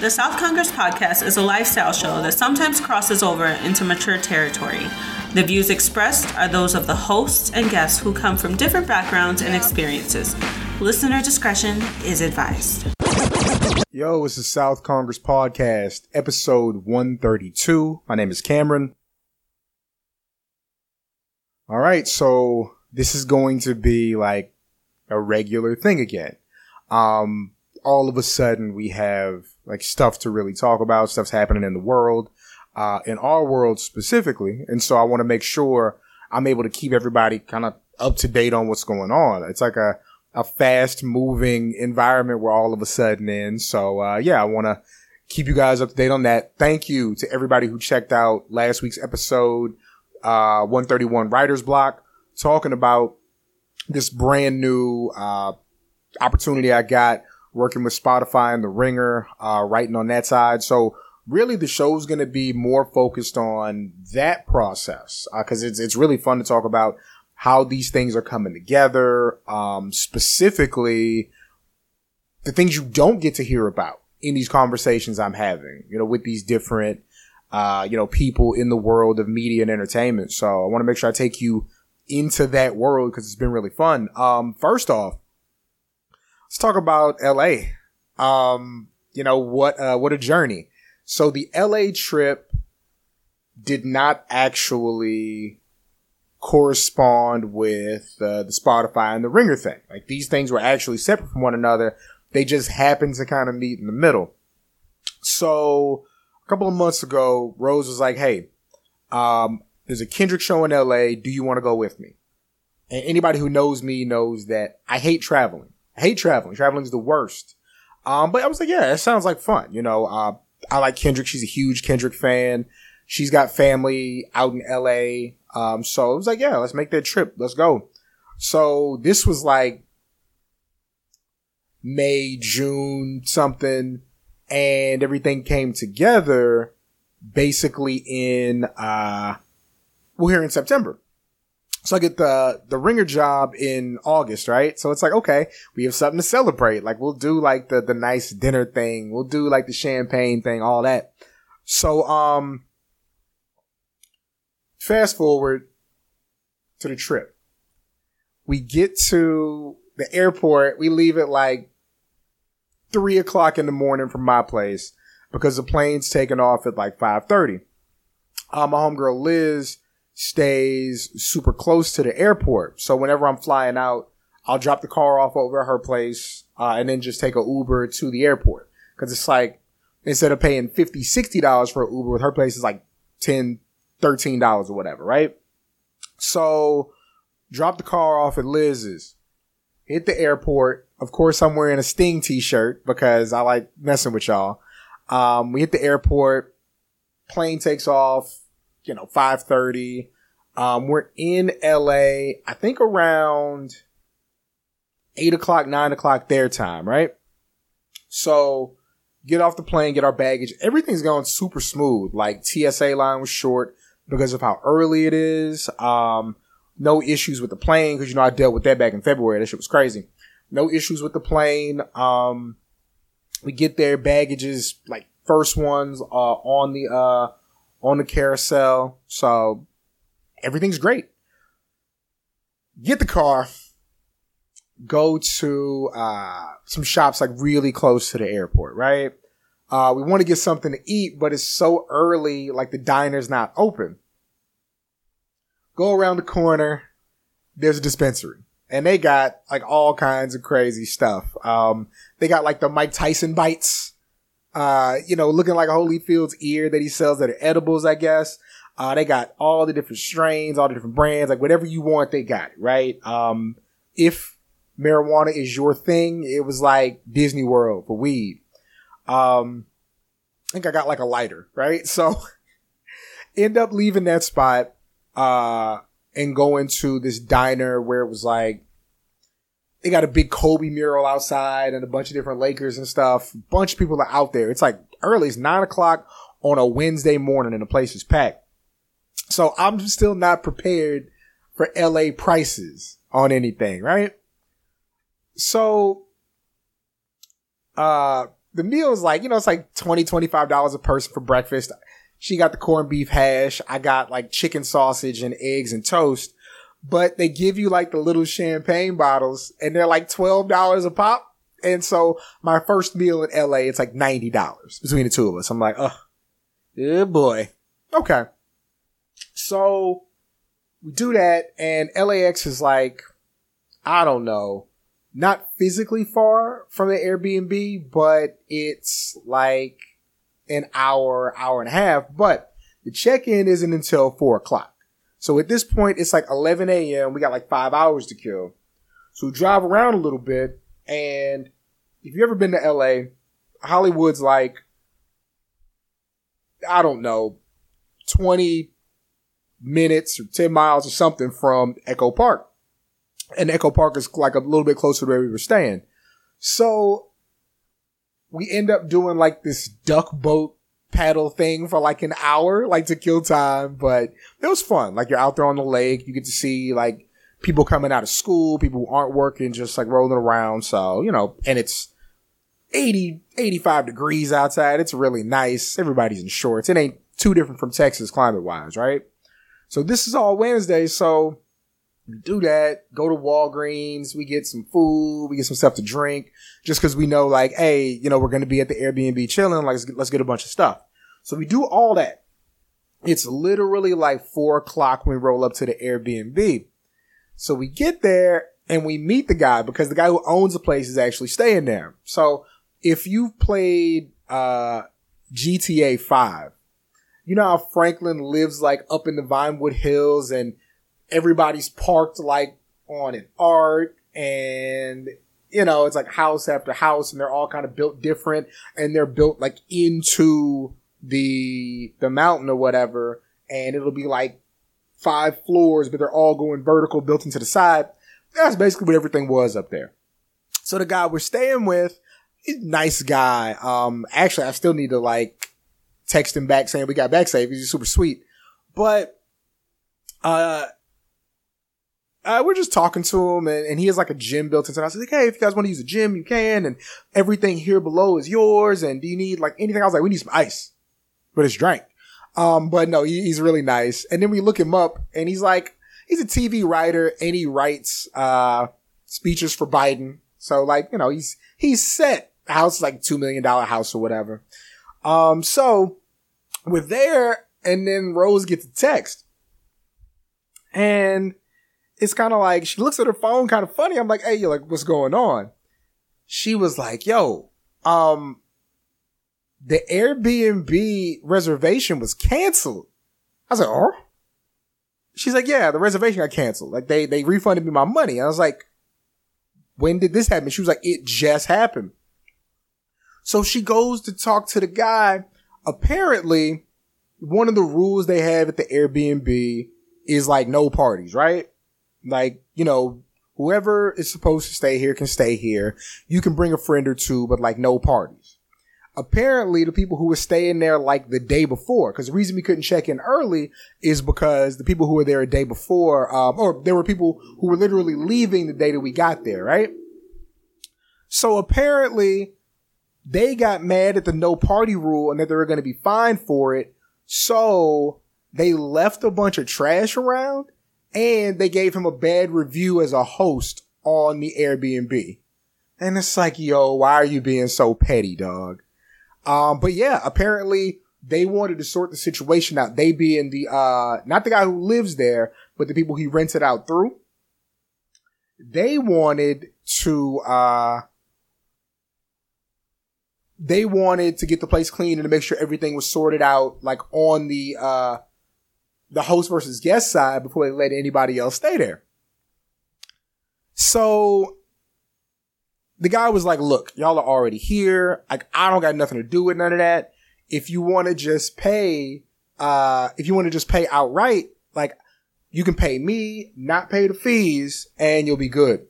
The South Congress Podcast is a lifestyle show that sometimes crosses over into mature territory. The views expressed are those of the hosts and guests who come from different backgrounds and experiences. Listener discretion is advised. Yo, it's the South Congress Podcast, episode 132. My name is Cameron. All right, so this is going to be like a regular thing again. All of a sudden, we have like stuff to really talk about. Stuff's happening in the world, in our world specifically. And so I want to make sure I'm able to keep everybody kind of up to date on what's going on. It's like a fast moving environment we're all of a sudden in. So, I want to keep you guys up to date on that. Thank you to everybody who checked out last week's episode, 131 Writer's Block, talking about this brand new, opportunity I got working with Spotify and The Ringer, writing on that side. So really the show's going to be more focused on that process, cause it's really fun to talk about how these things are coming together, specifically the things you don't get to hear about in these conversations I'm having, with these different, people in the world of media and entertainment. So I want to make sure I take you into that world because it's been really fun. First off, let's talk about LA. What a journey. So the LA trip did not actually correspond with the Spotify and The Ringer thing. Like, these things were actually separate from one another. They just happened to kind of meet in the middle. So a couple of months ago, Rose was like, hey, there's a Kendrick show in LA. Do you want to go with me? And anybody who knows me knows that I hate traveling. Traveling's the worst. But I was like, yeah, that sounds like fun. I like Kendrick. She's a huge Kendrick fan. She's got family out in LA. So it was like, yeah, let's make that trip. Let's go. So this was like May, June, something, and everything came together basically in, here in September. So I get the Ringer job in August, right? So it's like, okay, we have something to celebrate. Like, we'll do like the nice dinner thing. We'll do like the champagne thing, all that. So, fast forward to the trip. We get to the airport. We leave at like 3 o'clock in the morning from my place because the plane's taking off at like 5:30. My homegirl Liz stays super close to the airport. So whenever I'm flying out, I'll drop the car off over at her place, and then just take an Uber to the airport. Cause it's like, instead of paying $50, $60 for an Uber with her place, is like $10, $13 or whatever, right? So drop the car off at Liz's, hit the airport. Of course, I'm wearing a Sting t-shirt because I like messing with y'all. We hit the airport, plane takes off, 5:30. We're in LA, I think around 8 o'clock, 9 o'clock their time, right? So get off the plane, get our baggage. Everything's going super smooth. Like, TSA line was short because of how early it is. No issues with the plane. Cause I dealt with that back in February. That shit was crazy. No issues with the plane. We get there, baggage is like first ones, on the carousel. So everything's great. Get the car, go to, some shops like really close to the airport, right? We want to get something to eat, but it's so early, like the diner's not open. Go around the corner, there's a dispensary, and they got like all kinds of crazy stuff. They got like the Mike Tyson bites, looking like Holyfield's ear that he sells that are edibles, I guess. They got all the different strains, all the different brands, like whatever you want, they got it, right? If marijuana is your thing, it was like Disney World for weed. I think I got like a lighter, right? So end up leaving that spot, and going to this diner where it was like, they got a big Kobe mural outside and a bunch of different Lakers and stuff. Bunch of people are out there. It's like early. It's 9 o'clock on a Wednesday morning and the place is packed. So I'm still not prepared for LA prices on anything, right? So, the meal is like, you know, it's like $20, $25 a person for breakfast. She got the corned beef hash. I got like chicken sausage and eggs and toast. But they give you like the little champagne bottles and they're like $12 a pop. And so my first meal in LA, it's like $90 between the two of us. I'm like, oh, yeah, boy. Okay. So we do that and LAX is like, I don't know, not physically far from the Airbnb, but it's like an hour, hour and a half. But the check-in isn't until 4 o'clock. So at this point, it's like 11 a.m. We got like 5 hours to kill. So we drive around a little bit. And if you've ever been to LA, Hollywood's like, I don't know, 20 minutes or 10 miles or something from Echo Park. And Echo Park is like a little bit closer to where we were staying. So we end up doing like this duck boat paddle thing for like an hour, like to kill time. But it was fun. Like you're out there on the lake. You get to see like people coming out of school, people who aren't working, just like rolling around. So, you know, and it's 80, 85 degrees outside. It's really nice. Everybody's in shorts. It ain't too different from Texas climate wise, right? So this is all Wednesday. So we do that, go to Walgreens, we get some food, we get some stuff to drink, just because we know, like, hey, you know, we're going to be at the Airbnb chilling, like, let's get a bunch of stuff. So we do all that. It's literally like 4 o'clock when we roll up to the Airbnb. So we get there and we meet the guy, because the guy who owns the place is actually staying there. So if you've played GTA 5, you know how Franklin lives like up in the Vinewood Hills and everybody's parked like on an arc, and you know, it's like house after house and they're all kind of built different and they're built like into the mountain or whatever. And it'll be like 5 floors, but they're all going vertical, built into the side. That's basically what everything was up there. So the guy we're staying with, he's a nice guy. Actually, I still need to like text him back saying we got back safe. He's super sweet, but, we're just talking to him, and he has like a gym built into it. I said, like, hey, if you guys want to use a gym, you can, and everything here below is yours. And do you need like anything? I was like, we need some ice, but it's drank. But no, he's really nice. And then we look him up, and he's like, he's a TV writer, and he writes speeches for Biden. So like, you know, he's set. The house is like $2 million house or whatever. So we're there, and then Rose gets a text, and it's kind of like, she looks at her phone kind of funny. I'm like, hey, you're like, what's going on? She was like, yo, the Airbnb reservation was canceled. I was like, oh? She's like, yeah, the reservation got canceled. Like they refunded me my money. I was like, when did this happen? She was like, it just happened. So she goes to talk to the guy. Apparently, one of the rules they have at the Airbnb is like no parties, right? Like, you know, whoever is supposed to stay here can stay here. You can bring a friend or two, but like no parties. Apparently, the people who were staying there like the day before, because the reason we couldn't check in early is because the people who were there a day before, or there were people who were literally leaving the day that we got there, right? So apparently, they got mad at the no party rule and that they were going to be fined for it. So they left a bunch of trash around. And they gave him a bad review as a host on the Airbnb. And it's like, yo, why are you being so petty, dog? But yeah, apparently they wanted to sort the situation out. They being the, not the guy who lives there, but the people he rented out through. They wanted to get the place clean and to make sure everything was sorted out, like on the host versus guest side before they let anybody else stay there. So the guy was like, look, y'all are already here. Like, I don't got nothing to do with none of that. If you want to just pay, outright, like you can pay me, not pay the fees, and you'll be good.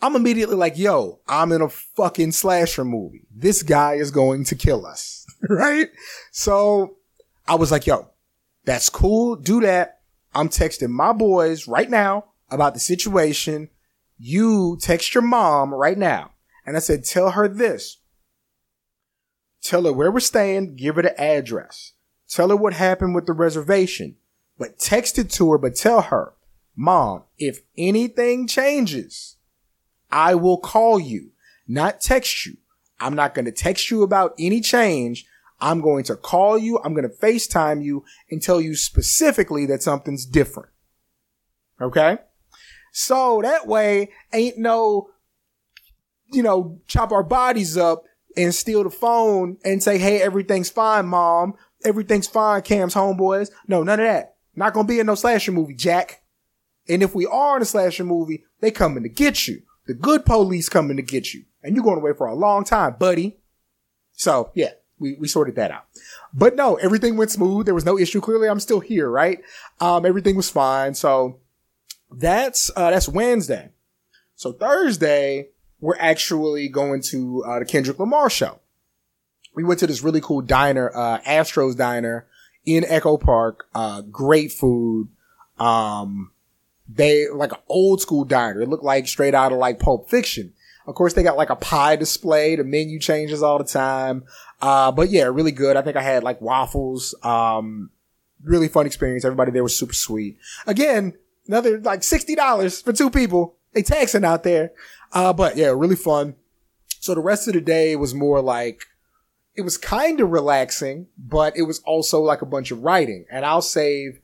I'm immediately like, yo, I'm in a fucking slasher movie. This guy is going to kill us. Right? So I was like, yo, that's cool. Do that. I'm texting my boys right now about the situation. You text your mom right now. And I said, tell her this. Tell her where we're staying. Give her the address. Tell her what happened with the reservation. But text it to her, but tell her, Mom, if anything changes, I will call you, not text you. I'm not going to text you about any change. I'm going to call you. I'm going to FaceTime you and tell you specifically that something's different. Okay? So that way ain't no, chop our bodies up and steal the phone and say, hey, everything's fine, Mom. Everything's fine, Cam's homeboys. No, none of that. Not going to be in no slasher movie, Jack. And if we are in a slasher movie, they coming to get you. The good police coming to get you. And you're going away for a long time, buddy. So, yeah, we sorted that out. But no, everything went smooth. There was no issue. Clearly, I'm still here, right? Everything was fine. So that's Wednesday. So Thursday, we're actually going to the Kendrick Lamar show. We went to this really cool diner, Astros Diner in Echo Park. Great food. They like an old school diner. It looked like straight out of like Pulp Fiction. Of course, they got like a pie display. The menu changes all the time. But yeah, really good. I think I had like waffles. Really fun experience. Everybody there was super sweet. Again, another like $60 for two people. They taxing out there. But yeah, really fun. So the rest of the day was more like, it was kind of relaxing, but it was also like a bunch of writing. And I'll save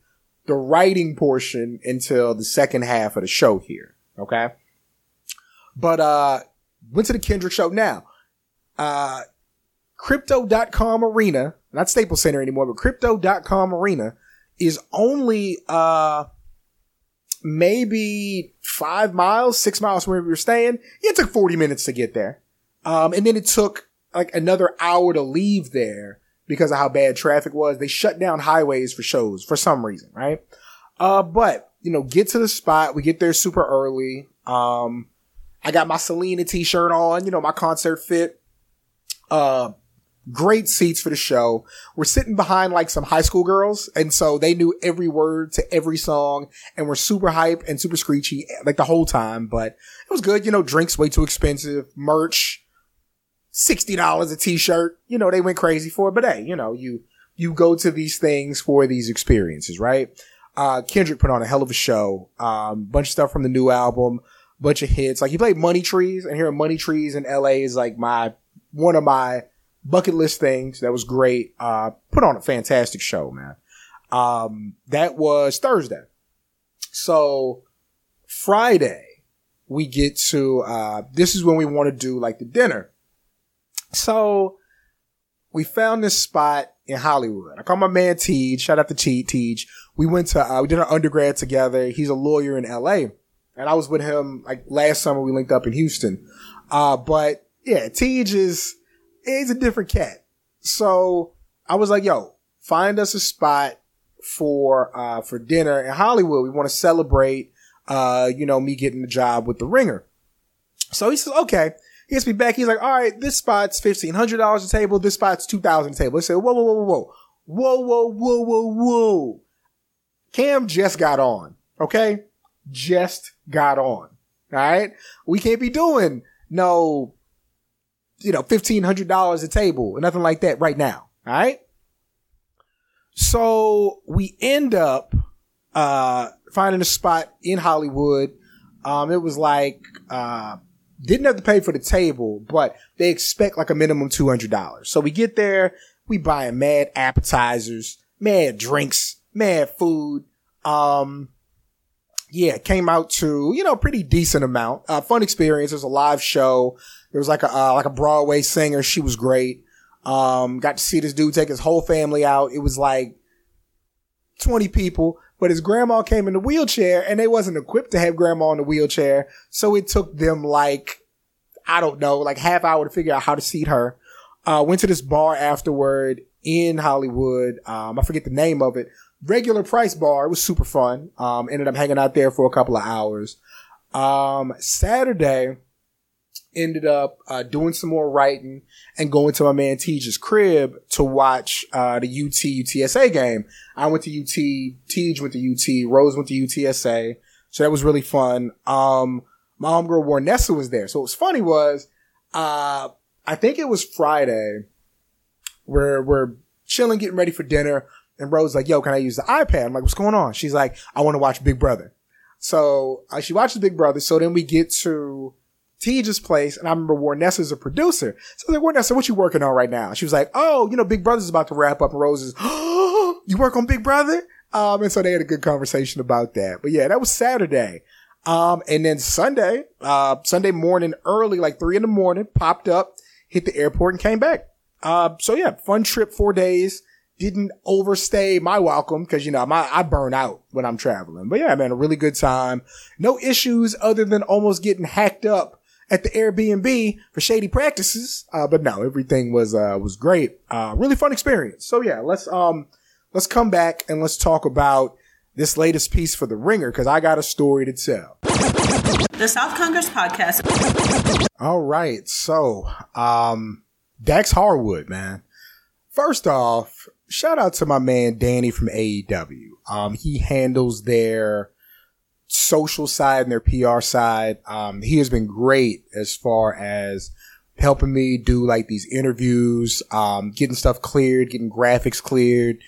the writing portion until the second half of the show here. Okay. But, went to the Kendrick show. Now, crypto.com arena, not Staples Center anymore, but crypto.com arena is only, maybe 5 miles, 6 miles from where we were staying. It took 40 minutes to get there. And then it took like another hour to leave there because of how bad traffic was. They shut down highways for shows for some reason, right? But, get to the spot. We get there super early. I got my Selena t-shirt on, my concert fit. Great seats for the show. We're sitting behind like some high school girls. And so they knew every word to every song and were super hype and super screechy like the whole time. But it was good. Drinks way too expensive. Merch, $60 a t-shirt. They went crazy for it. But hey, you go to these things for these experiences, right? Kendrick put on a hell of a show. Bunch of stuff from the new album. Bunch of hits. Like he played Money Trees, and hearing Money Trees in LA is like one of my bucket list things. That was great. Put on a fantastic show, man. That was Thursday. So Friday we get to this is when we want to do like the dinner. So we found this spot in Hollywood. I called my man Tej. Shout out to Tej. We went to we did our undergrad together. He's a lawyer in LA. And I was with him like last summer. We linked up in Houston. But yeah, Tej he's a different cat. So I was like, yo, find us a spot for dinner in Hollywood. We want to celebrate, me getting the job with The Ringer. So he says, okay. He gets me back. He's like, all right, this spot's $1,500 a table. This spot's $2,000 a table. I said, whoa. Cam just got on. Okay. Just got on. All right. We can't be doing no, $1,500 a table or nothing like that right now. All right. So we end up, finding a spot in Hollywood. It was like, didn't have to pay for the table, but they expect like a minimum $200. So we get there, we buying mad appetizers, mad drinks, mad food. Yeah, came out to, pretty decent amount. Fun experience. It was a live show. There was like a Broadway singer. She was great. Got to see this dude take his whole family out. It was like 20 people, but his grandma came in the wheelchair and they wasn't equipped to have grandma in the wheelchair. So it took them like half hour to figure out how to seat her. Went to this bar afterward in Hollywood. I forget the name of it. Regular price bar. It was super fun. Ended up hanging out there for a couple of hours. Saturday ended up doing some more writing and going to my man Tej's crib to watch the UTSA game. I went to UT, Tej went to UT, Rose went to UTSA. So that was really fun. My homegirl Warnessa was there. So what was funny was I think it was Friday. We're chilling, getting ready for dinner. And Rose's like, yo, can I use the iPad? I'm like, what's going on? She's like, I want to watch Big Brother. So she watches Big Brother. So then we get to Tej's place. And I remember Warnessa's a producer. So I was like, Warnessa, what you working on right now? She was like, oh, you know, Big Brother's about to wrap up. And Rose is, oh, you work on Big Brother? And so they had a good conversation about that. But yeah, that was Saturday. And then Sunday, Sunday morning early, like 3 a.m, popped up, hit the airport and came back. So yeah, fun trip, 4 days. Didn't overstay my welcome because, you know, I burn out when I'm traveling. But yeah, man, a really good time. No issues other than almost getting hacked up at the Airbnb for shady practices. But no, everything was great. Really fun experience. So yeah, let's come back and let's talk about this latest piece for The Ringer because I got a story to tell. The South Congress Podcast. All right. So, Dax Harwood, man. First off, shout out to my man, Danny from AEW. He handles their social side and their PR side. He has been great as far as helping me do like these interviews, getting stuff cleared, getting graphics cleared.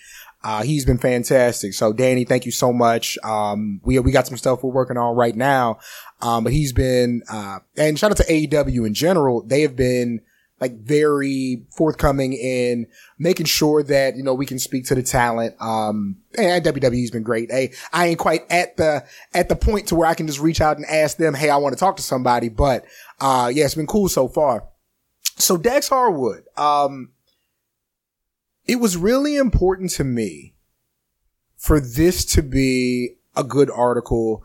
He's been fantastic. So Danny, thank you so much. We got some stuff we're working on right now. But he's been, and shout out to AEW in general. They have been like very forthcoming in making sure that, you know, we can speak to the talent. And WWE's been great. Hey, I ain't quite at the point to where I can just reach out and ask them, hey, I want to talk to somebody. But, yeah, it's been cool so far. So Dax Harwood, it was really important to me for this to be a good article.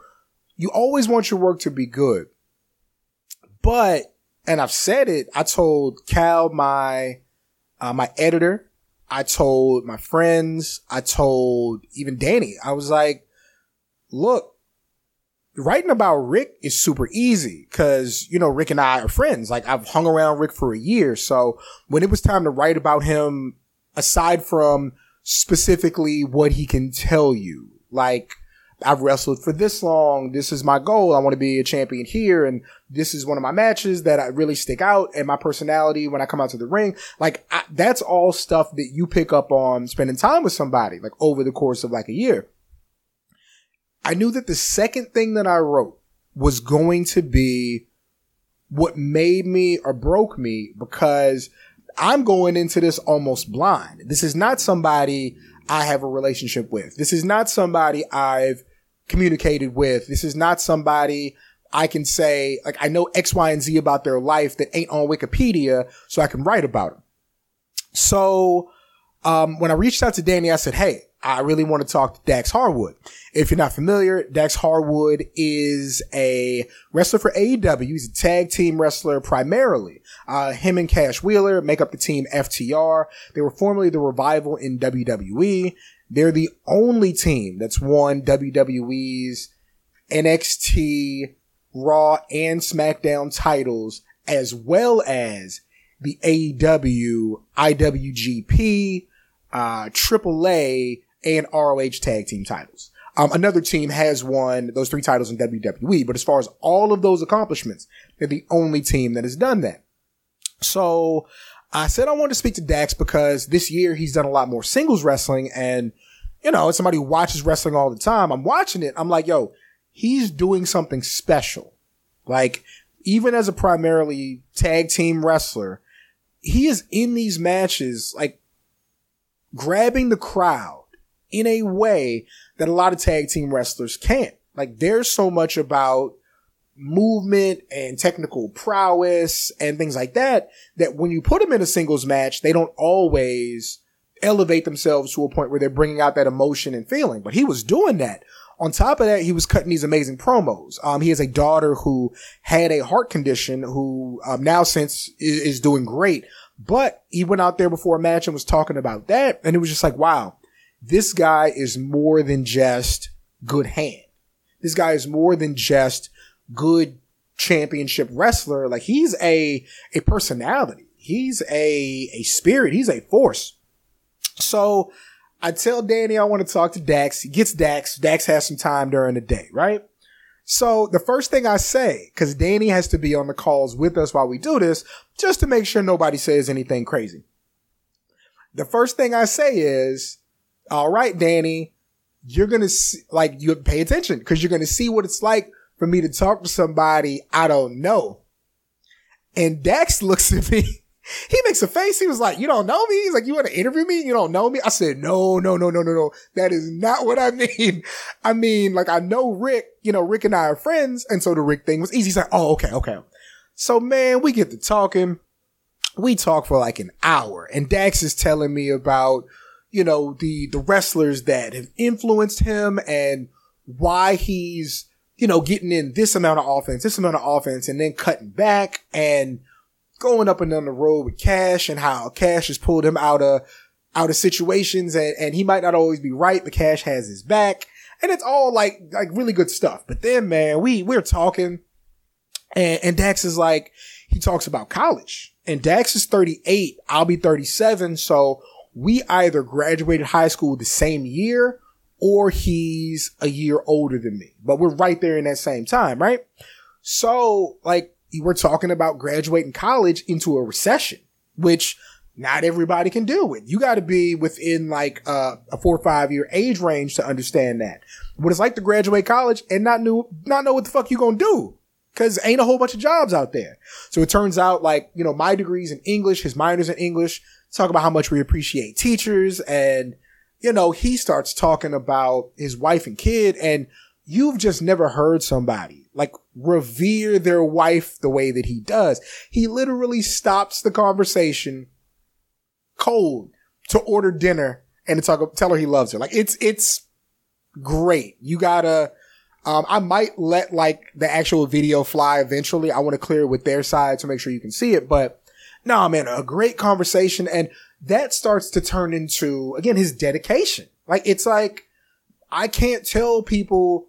You always want your work to be good, but and I've said it. I told Cal, my editor. I told my friends. I told even Danny. I was like, look, writing about Rick is super easy because, you know, Rick and I are friends. Like, I've hung around Rick for a year. So when it was time to write about him, aside from specifically what he can tell you, like, I've wrestled for this long. This is my goal. I want to be a champion here. And this is one of my matches that I really stick out. And my personality when I come out to the ring, like that's all stuff that you pick up on spending time with somebody, like over the course of like a year. I knew that the second thing that I wrote was going to be what made me or broke me because I'm going into this almost blind. This is not somebody I have a relationship with. This is not somebody I've communicated with. This is not somebody I can say, like, I know X, Y, and Z about their life that ain't on Wikipedia, so I can write about them. So, when I reached out to Danny, I said, hey, I really want to talk to Dax Harwood. If you're not familiar, Dax Harwood is a wrestler for AEW. He's a tag team wrestler primarily. Him and Cash Wheeler make up the team FTR. They were formerly The Revival in WWE. They're the only team that's won WWE's NXT, Raw, and SmackDown titles, as well as the AEW, IWGP, AAA, and ROH tag team titles. Another team has won those three titles in WWE, but as far as all of those accomplishments, they're the only team that has done that. So I said I wanted to speak to Dax because this year he's done a lot more singles wrestling, and, you know, as somebody who watches wrestling all the time, I'm watching it. I'm like, yo, he's doing something special. Like, even as a primarily tag team wrestler, he is in these matches, like, grabbing the crowd in a way that a lot of tag team wrestlers can't. Like, there's so much about movement and technical prowess and things like that, that when you put them in a singles match, they don't always elevate themselves to a point where they're bringing out that emotion and feeling. But he was doing that. On top of that, he was cutting these amazing promos. He has a daughter who had a heart condition who now since is doing great. But he went out there before a match and was talking about that. And it was just like, wow, this guy is more than just good hand. This guy is more than just good championship wrestler. Like, he's a personality. He's a spirit. He's a force. So I tell Danny I want to talk to Dax. He gets Dax. Dax has some time during the day, right? So the first thing I say, because Danny has to be on the calls with us while we do this, just to make sure nobody says anything crazy. the first thing I say is, all right, Danny, you're going to see, like, you pay attention because you're going to see what it's like for me to talk to somebody I don't know. And Dax looks at me. He makes a face. He was like, you don't know me? He's like, you want to interview me? You don't know me? I said, no. That is not what I mean. I mean, like, I know Rick, you know, Rick and I are friends. And so the Rick thing was easy. He's like, oh, okay. So, man, we get to talking. We talk for like an hour. And Dax is telling me about, you know, the wrestlers that have influenced him and why he's, you know, getting in this amount of offense and then cutting back and going up and down the road with Cash and how Cash has pulled him out of situations and he might not always be right, but Cash has his back. And it's all like really good stuff. But then, man, we're talking and Dax is like, he talks about college and Dax is 38. I'll be 37. So we either graduated high school the same year or he's a year older than me, but we're right there in that same time. Right. So like, we're talking about graduating college into a recession, which not everybody can deal with. You got to be within like a 4 or 5 year age range to understand that. What it's like to graduate college and not know what the fuck you gonna do, because ain't a whole bunch of jobs out there. So it turns out, like, you know, my degree's in English, his minor's in English. Talk about how much we appreciate teachers, and, you know, he starts talking about his wife and kid, and you've just never heard somebody like revere their wife the way that he does. He literally stops the conversation cold to order dinner and to tell her he loves her. Like, it's great. You gotta, I might let like the actual video fly eventually. I want to clear it with their side to make sure you can see it, but no, man, a great conversation. And that starts to turn into, again, his dedication. Like, it's like, I can't tell people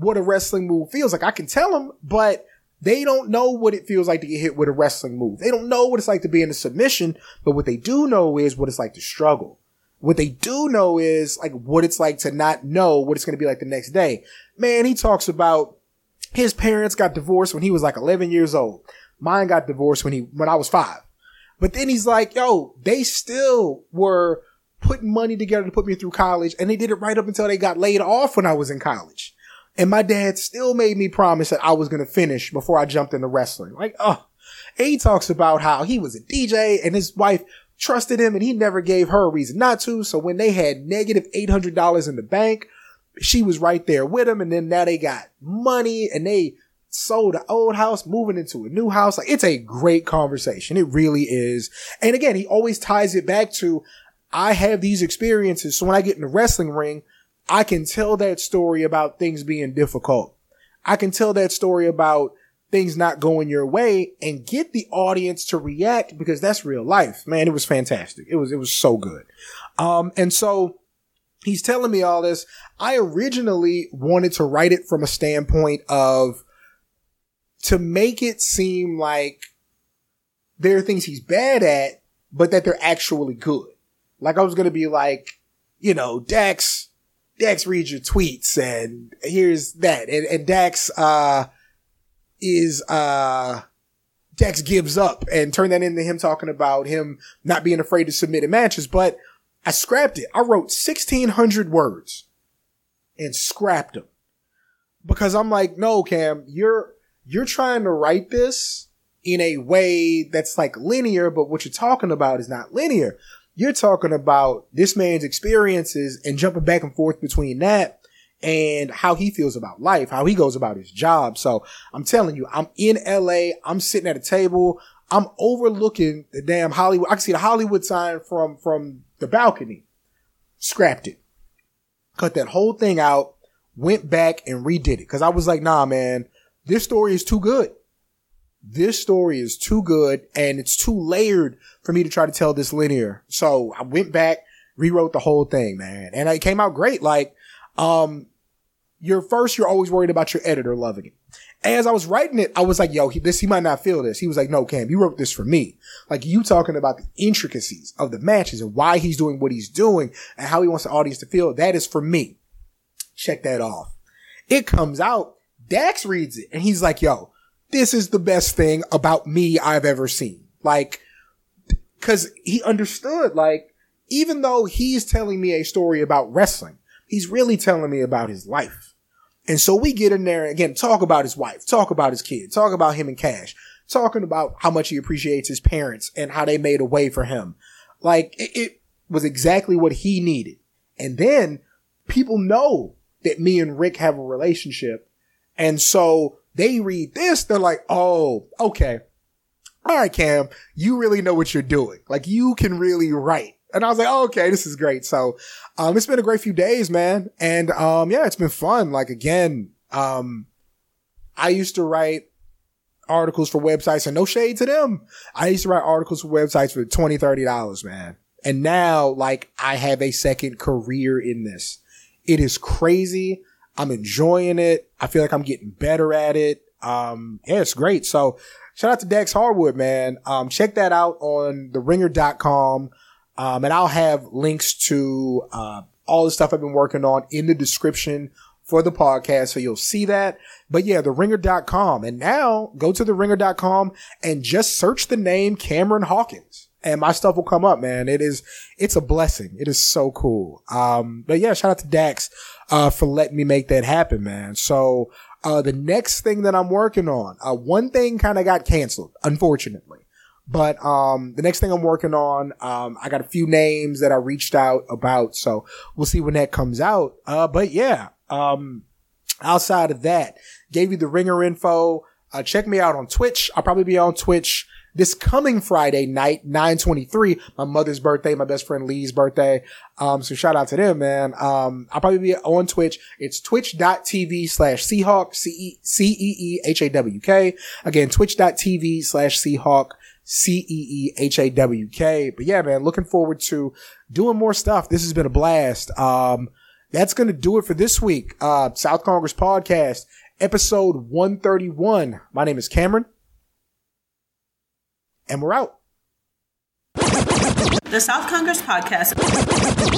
what a wrestling move feels like. I can tell them, but they don't know what it feels like to get hit with a wrestling move. They don't know what it's like to be in a submission, but what they do know is what it's like to struggle. What they do know is like what it's like to not know what it's going to be like the next day. Man, he talks about his parents got divorced when he was like 11 years old. Mine got divorced when I was 5. But then he's like, yo, they still were putting money together to put me through college, and they did it right up until they got laid off when I was in college. And my dad still made me promise that I was going to finish before I jumped into wrestling. Like, oh, and he talks about how he was a DJ and his wife trusted him and he never gave her a reason not to. So when they had negative $800 in the bank, she was right there with him. And then now they got money and they sold an old house, moving into a new house. Like, it's a great conversation. It really is. And again, he always ties it back to, I have these experiences, so when I get in the wrestling ring, I can tell that story about things being difficult. I can tell that story about things not going your way and get the audience to react, because that's real life. Man, it was fantastic. It was so good. And so he's telling me all this. I originally wanted to write it from a standpoint of to make it seem like there are things he's bad at, but that they're actually good. Like, I was going to be like, you know, Dax reads your tweets and here's that. And Dax gives up, and turn that into him talking about him not being afraid to submit in matches. But I scrapped it. I wrote 1,600 words and scrapped them, because I'm like, no, Cam, you're trying to write this in a way that's like linear, but what you're talking about is not linear. You're talking about this man's experiences and jumping back and forth between that and how he feels about life, how he goes about his job. So I'm telling you, I'm in LA. I'm sitting at a table. I'm overlooking the damn Hollywood. I can see the Hollywood sign from the balcony. Scrapped it. Cut that whole thing out. Went back and redid it, because I was like, nah, man, this story is too good. This story is too good and it's too layered for me to try to tell this linear. So I went back, rewrote the whole thing, man. And it came out great. Like, you're always worried about your editor loving it. As I was writing it, I was like, yo, he might not feel this. He was like, no, Cam, you wrote this for me. Like, you talking about the intricacies of the matches and why he's doing what he's doing and how he wants the audience to feel. That is for me. Check that off. It comes out. Dax reads it and he's like, yo, this is the best thing about me I've ever seen. Like, Because he understood, like, even though he's telling me a story about wrestling, he's really telling me about his life. And so we get in there and, again, talk about his wife, talk about his kid, talk about him and Cash, talking about how much he appreciates his parents and how they made a way for him. Like, it was exactly what he needed. And then people know that me and Rick have a relationship. And so they read this, they're like, oh, okay. All right, Cam, you really know what you're doing. Like, you can really write. And I was like, oh, okay, this is great. So, it's been a great few days, man. And, yeah, it's been fun. Like, again, I used to write articles for websites, and no shade to them. I used to write articles for websites for $20, $30, man. And now, like, I have a second career in this. It is crazy. I'm enjoying it. I feel like I'm getting better at it. Yeah, it's great. So, shout out to Dax Harwood, man. Check that out on theringer.com. And I'll have links to all the stuff I've been working on in the description for the podcast, so you'll see that. But yeah, theringer.com. And now go to theringer.com and just search the name Cameron Hawkins, and my stuff will come up, man. It's a blessing. It is so cool. But yeah, shout out to Dax for letting me make that happen, man. So the next thing that I'm working on, one thing kind of got canceled, unfortunately. But the next thing I'm working on, I got a few names that I reached out about, so we'll see when that comes out. But yeah, outside of that, gave you the Ringer info. Check me out on Twitch. I'll probably be on Twitch this coming Friday night, 9/23, my mother's birthday, my best friend Lee's birthday. So shout out to them, man. I'll probably be on Twitch. It's twitch.tv/Seahawk, CEEHAWK. Again, twitch.tv/Seahawk. CEEHAWK. But yeah, man, looking forward to doing more stuff. This has been a blast. That's going to do it for this week. South Congress Podcast, episode 131. My name is Cameron, and we're out. The South Congress Podcast.